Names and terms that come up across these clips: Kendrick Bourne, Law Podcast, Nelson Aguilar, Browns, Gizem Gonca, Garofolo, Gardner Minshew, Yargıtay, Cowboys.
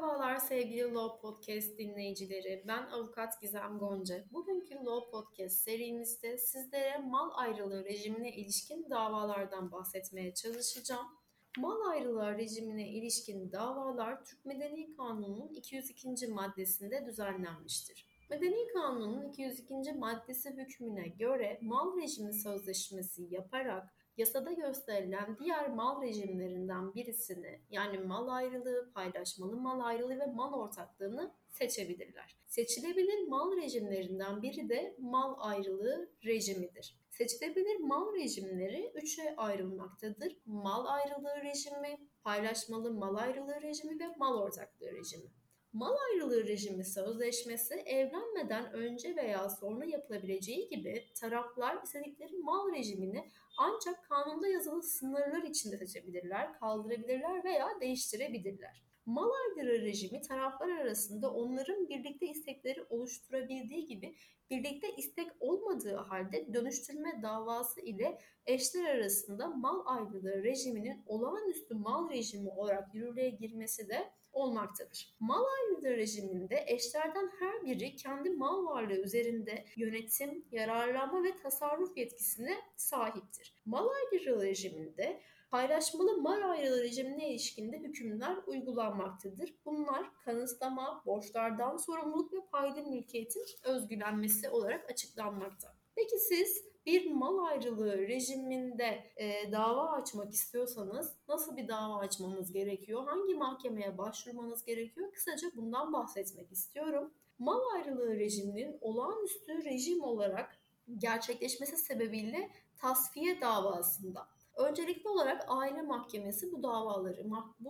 Merhabalar sevgili Law Podcast dinleyicileri, ben avukat Gizem Gonca. Bugünkü Law Podcast serimizde sizlere mal ayrılığı rejimine ilişkin davalardan bahsetmeye çalışacağım. Mal ayrılığı rejimine ilişkin davalar Türk Medeni Kanunu'nun 202. maddesinde düzenlenmiştir. Medeni Kanunu'nun 202. maddesi hükmüne göre mal rejimi sözleşmesi yaparak yasada gösterilen diğer mal rejimlerinden birisini, yani mal ayrılığı, paylaşmalı mal ayrılığı ve mal ortaklığını seçebilirler. Seçilebilir mal rejimlerinden biri de mal ayrılığı rejimidir. Seçilebilir mal rejimleri 3'e ayrılmaktadır. Mal ayrılığı rejimi, paylaşmalı mal ayrılığı rejimi ve mal ortaklığı rejimi. Mal ayrılığı rejimi sözleşmesi evlenmeden önce veya sonra yapılabileceği gibi taraflar istedikleri mal rejimini ancak kanunda yazılı sınırlar içinde seçebilirler, kaldırabilirler veya değiştirebilirler. Mal ayrılığı rejimi taraflar arasında onların birlikte istekleri oluşturabildiği gibi birlikte istek olmadığı halde dönüştürme davası ile eşler arasında mal ayrılığı rejiminin olağanüstü mal rejimi olarak yürürlüğe girmesi de olmaktadır. Mal ayrılığı rejiminde eşlerden her biri kendi mal varlığı üzerinde yönetim, yararlanma ve tasarruf yetkisine sahiptir. Mal ayrılığı rejiminde paylaşmalı mal ayrılığı rejimine ilişkinde hükümler uygulanmaktadır. Bunlar kanıtlama, borçlardan sorumluluk ve payda mülkiyetin özgürlenmesi olarak açıklanmakta. Peki siz bir mal ayrılığı rejiminde dava açmak istiyorsanız nasıl bir dava açmanız gerekiyor? Hangi mahkemeye başvurmanız gerekiyor? Kısaca bundan bahsetmek istiyorum. Mal ayrılığı rejiminin olağanüstü rejim olarak gerçekleşmesi sebebiyle tasfiye davasında öncelikli olarak aile mahkemesi bu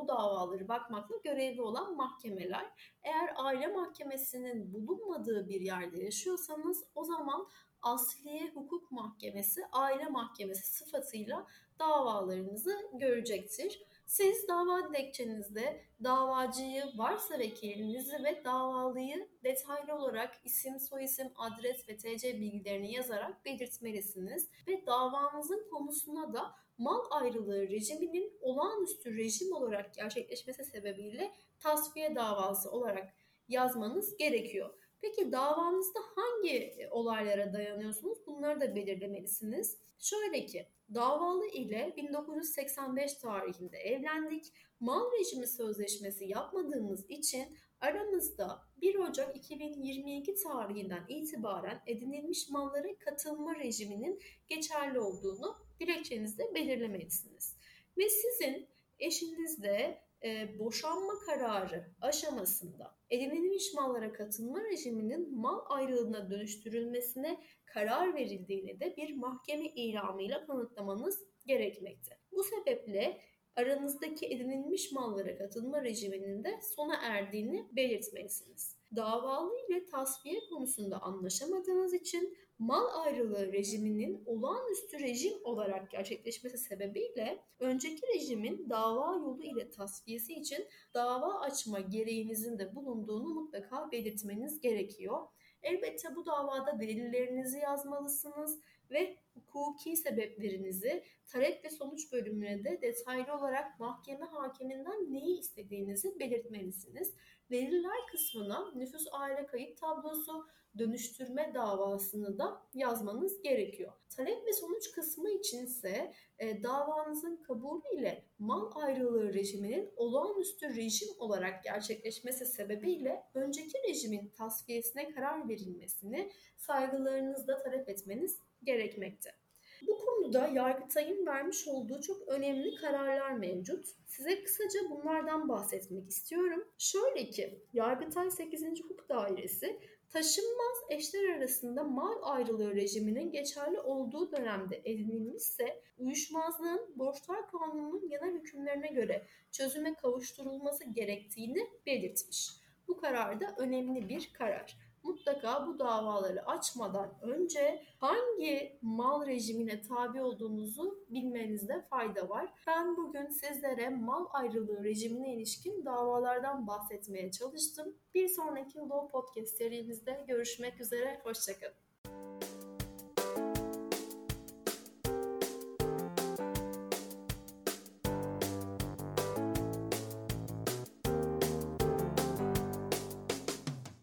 davaları bakmakla görevli olan mahkemeler. Eğer aile mahkemesinin bulunmadığı bir yerde yaşıyorsanız o zaman Asliye Hukuk Mahkemesi, aile mahkemesi sıfatıyla davalarınızı görecektir. Siz dava dilekçenizde davacıyı, varsa vekilinizi ve davalıyı detaylı olarak isim, soyisim, adres ve TC bilgilerini yazarak belirtmelisiniz ve davanızın konusuna da mal ayrılığı rejiminin olağanüstü rejim olarak gerçekleşmesi sebebiyle tasfiye davası olarak yazmanız gerekiyor. Peki davanızda hangi olaylara dayanıyorsunuz? Bunları da belirlemelisiniz. Şöyle ki, davalı ile 1985 tarihinde evlendik. Mal rejimi sözleşmesi yapmadığımız için aramızda 1 Ocak 2022 tarihinden itibaren edinilmiş mallara katılma rejiminin geçerli olduğunu dilekçenizde belirlemelisiniz. Ve sizin eşinizde boşanma kararı aşamasında edinilmiş mallara katılma rejiminin mal ayrılığına dönüştürülmesine karar verildiğini de bir mahkeme ilamıyla kanıtlamanız gerekmekte. Bu sebeple aranızdaki edinilmiş mallara katılma rejiminin de sona erdiğini belirtmelisiniz. Davalı ile tasfiye konusunda anlaşamadığınız için mal ayrılığı rejiminin olağanüstü rejim olarak gerçekleşmesi sebebiyle önceki rejimin dava yolu ile tasfiyesi için dava açma gereğinizin de bulunduğunu mutlaka belirtmeniz gerekiyor. Elbette bu davada delillerinizi yazmalısınız ve hukuki sebeplerinizi talep ve sonuç bölümüne de detaylı olarak mahkeme hakiminden neyi istediğinizi belirtmelisiniz. Deliller kısmına nüfus aile kayıt tablosu, dönüştürme davasını da yazmanız gerekiyor. Talep ve sonuç kısmı için ise davanızın kabulü ile mal ayrılığı rejiminin olağanüstü rejim olarak gerçekleşmesi sebebiyle önceki rejimin tasfiyesine karar verilmesini saygılarınızla talep etmeniz gerekmekte. Bu konuda Yargıtay'ın vermiş olduğu çok önemli kararlar mevcut. Size kısaca bunlardan bahsetmek istiyorum. Şöyle ki, Yargıtay 8. Hukuk Dairesi, taşınmaz eşler arasında mal ayrılığı rejiminin geçerli olduğu dönemde edinilmişse uyuşmazlığın borçlar kanununun genel hükümlerine göre çözüme kavuşturulması gerektiğini belirtmiş. Bu karar da önemli bir karar. Mutlaka bu davaları açmadan önce hangi mal rejimine tabi olduğunuzu bilmenizde fayda var. Ben bugün sizlere mal ayrılığı rejimine ilişkin davalardan bahsetmeye çalıştım. Bir sonraki Law Podcast serimizde görüşmek üzere, hoşçakalın.